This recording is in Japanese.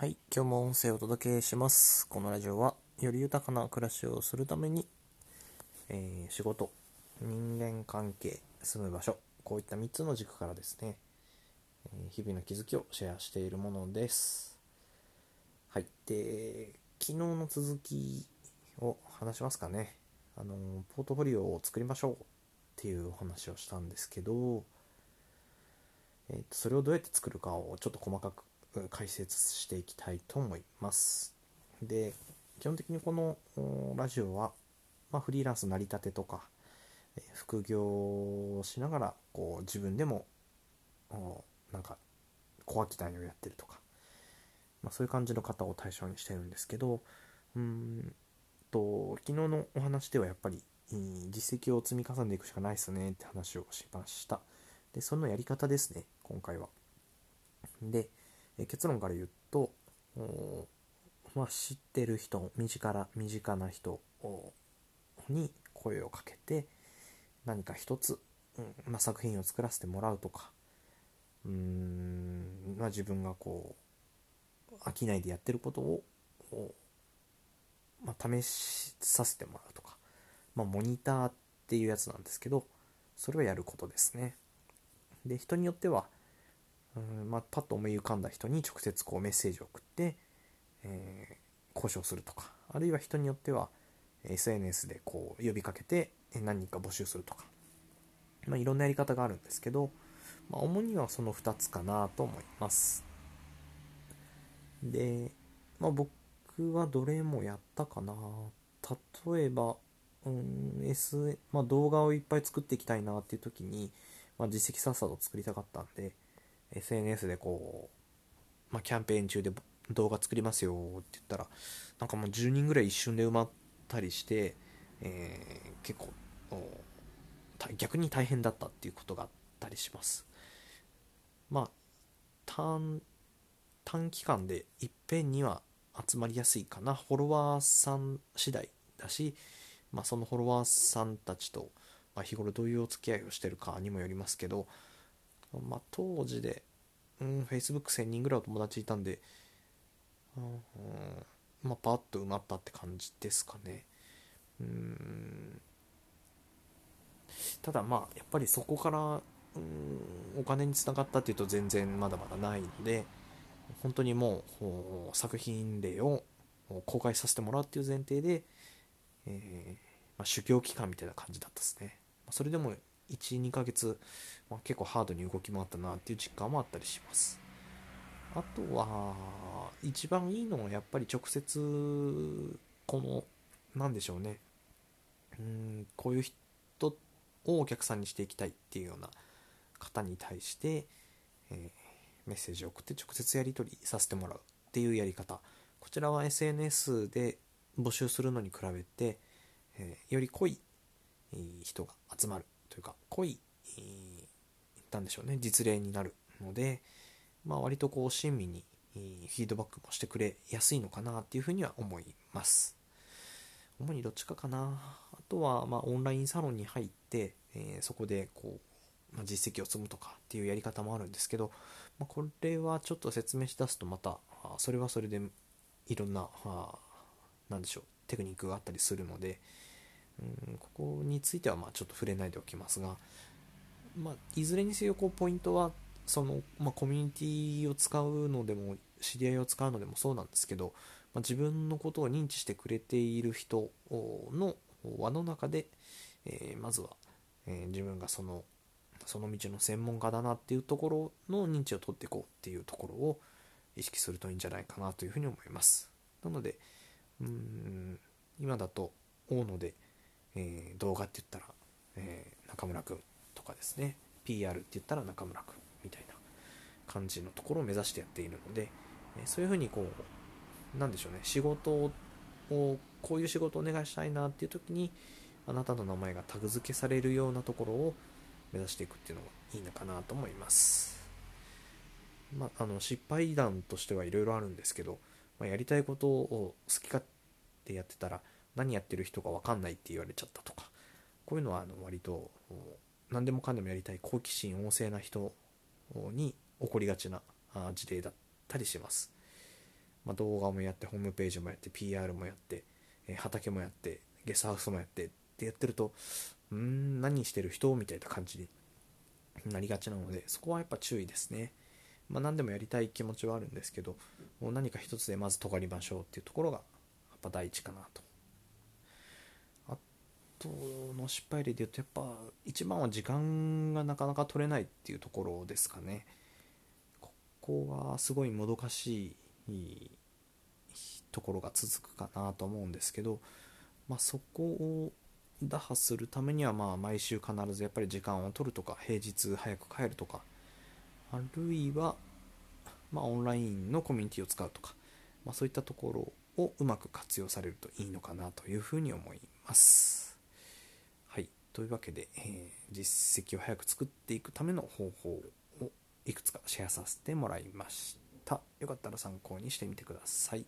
はい、今日も音声をお届けします。このラジオはより豊かな暮らしをするために、仕事、人間関係、住む場所、こういった3つの軸からですね、日々の気づきをシェアしているものです。はい、で昨日の続きを話しますかね。ポートフォリオを作りましょうっていうお話をしたんですけど、それをどうやって作るかをちょっと細かく解説していきたいと思います。で基本的にこのラジオは、フリーランスなりたてとか副業をしながらこう自分でもなんか小商いをやってるとか、そういう感じの方を対象にしてるんですけど、昨日のお話ではやっぱり実績を積み重ねていくしかないですねって話をしました。でそのやり方ですね、今回は。で結論から言うと、知ってる人、身近な人に声をかけて何か一つ、作品を作らせてもらうとか、自分がこう飽きないでやってることを、試させてもらうとか、モニターっていうやつなんですけど、それをやることですね。で人によってはパッと思い浮かんだ人に直接こうメッセージを送って、交渉するとか、あるいは人によっては SNS でこう呼びかけて何人か募集するとか、いろんなやり方があるんですけど、主にはその2つかなと思います。で、僕はどれもやったかな。例えば、動画をいっぱい作っていきたいなっていう時に、実績さっさと作りたかったんでSNS でこう、キャンペーン中で動画作りますよって言ったら、もう10人ぐらい一瞬で埋まったりして、結構逆に大変だったっていうことがあったりします。短期間でいっぺんには集まりやすいかな。フォロワーさん次第だし、そのフォロワーさんたちと、日頃どういうお付き合いをしてるかにもよりますけど、当時で、Facebook1000 人ぐらいお友達いたんで、パッと埋まったって感じですかね。ただやっぱりそこからお金につながったっていうと全然まだまだないので、本当にもう作品例を公開させてもらうっていう前提で、修行期間みたいな感じだったですね。それでも1、2ヶ月、結構ハードに動き回ったなっていう実感もあったりします。あとは一番いいのはやっぱり直接このこういう人をお客さんにしていきたいっていうような方に対して、メッセージを送って直接やり取りさせてもらうっていうやり方、こちらは SNS で募集するのに比べて、より濃い人が集まるというか、実例になるので、割とこう親身にフィードバックもしてくれやすいのかなっていうふうには思います。主にどっちかかな。あとはオンラインサロンに入って、そこでこう、実績を積むとかっていうやり方もあるんですけど、これはちょっと説明しだすとまたそれはそれでいろんなテクニックがあったりするので、ここについてはちょっと触れないでおきますが、いずれにせよこうポイントはその、コミュニティを使うのでも知り合いを使うのでもそうなんですけど、自分のことを認知してくれている人の輪の中で、まずは、自分がその道の専門家だなっていうところの認知を取っていこうっていうところを意識するといいんじゃないかなというふうに思います。なので今だと大野で動画って言ったら、中村くんとかですね、 PR って言ったら中村くんみたいな感じのところを目指してやっているので、そういうふうにこう仕事をこういう仕事をお願いしたいなっていう時にあなたの名前がタグ付けされるようなところを目指していくっていうのがいいのかなと思います。失敗談としてはいろいろあるんですけど、やりたいことを好き勝手やってたら何やってる人か分かんないって言われちゃったとか、こういうのは割と何でもかんでもやりたい好奇心旺盛な人に起こりがちな事例だったりします。まあ、動画もやってホームページもやって PR もやって、畑もやってゲストハウスもやってってやってると、何してる人みたいな感じになりがちなので、そこはやっぱ注意ですね。まあ、何でもやりたい気持ちはあるんですけど、もう何か一つでまず尖りましょうっていうところがやっぱ第一かなと。あとの失敗例で言うと、やっぱ一番は時間がなかなか取れないっていうところですかね。ここはすごいもどかしいところが続くかなと思うんですけど、まあ、そこを打破するためには、まあ毎週必ずやっぱり時間を取るとか、平日早く帰るとか、あるいは、まあ、オンラインのコミュニティを使うとか、まあ、そういったところをうまく活用されるといいのかなというふうに思います。はい。というわけで、実績を早く作っていくための方法をいくつかシェアさせてもらいました。よかったら参考にしてみてください。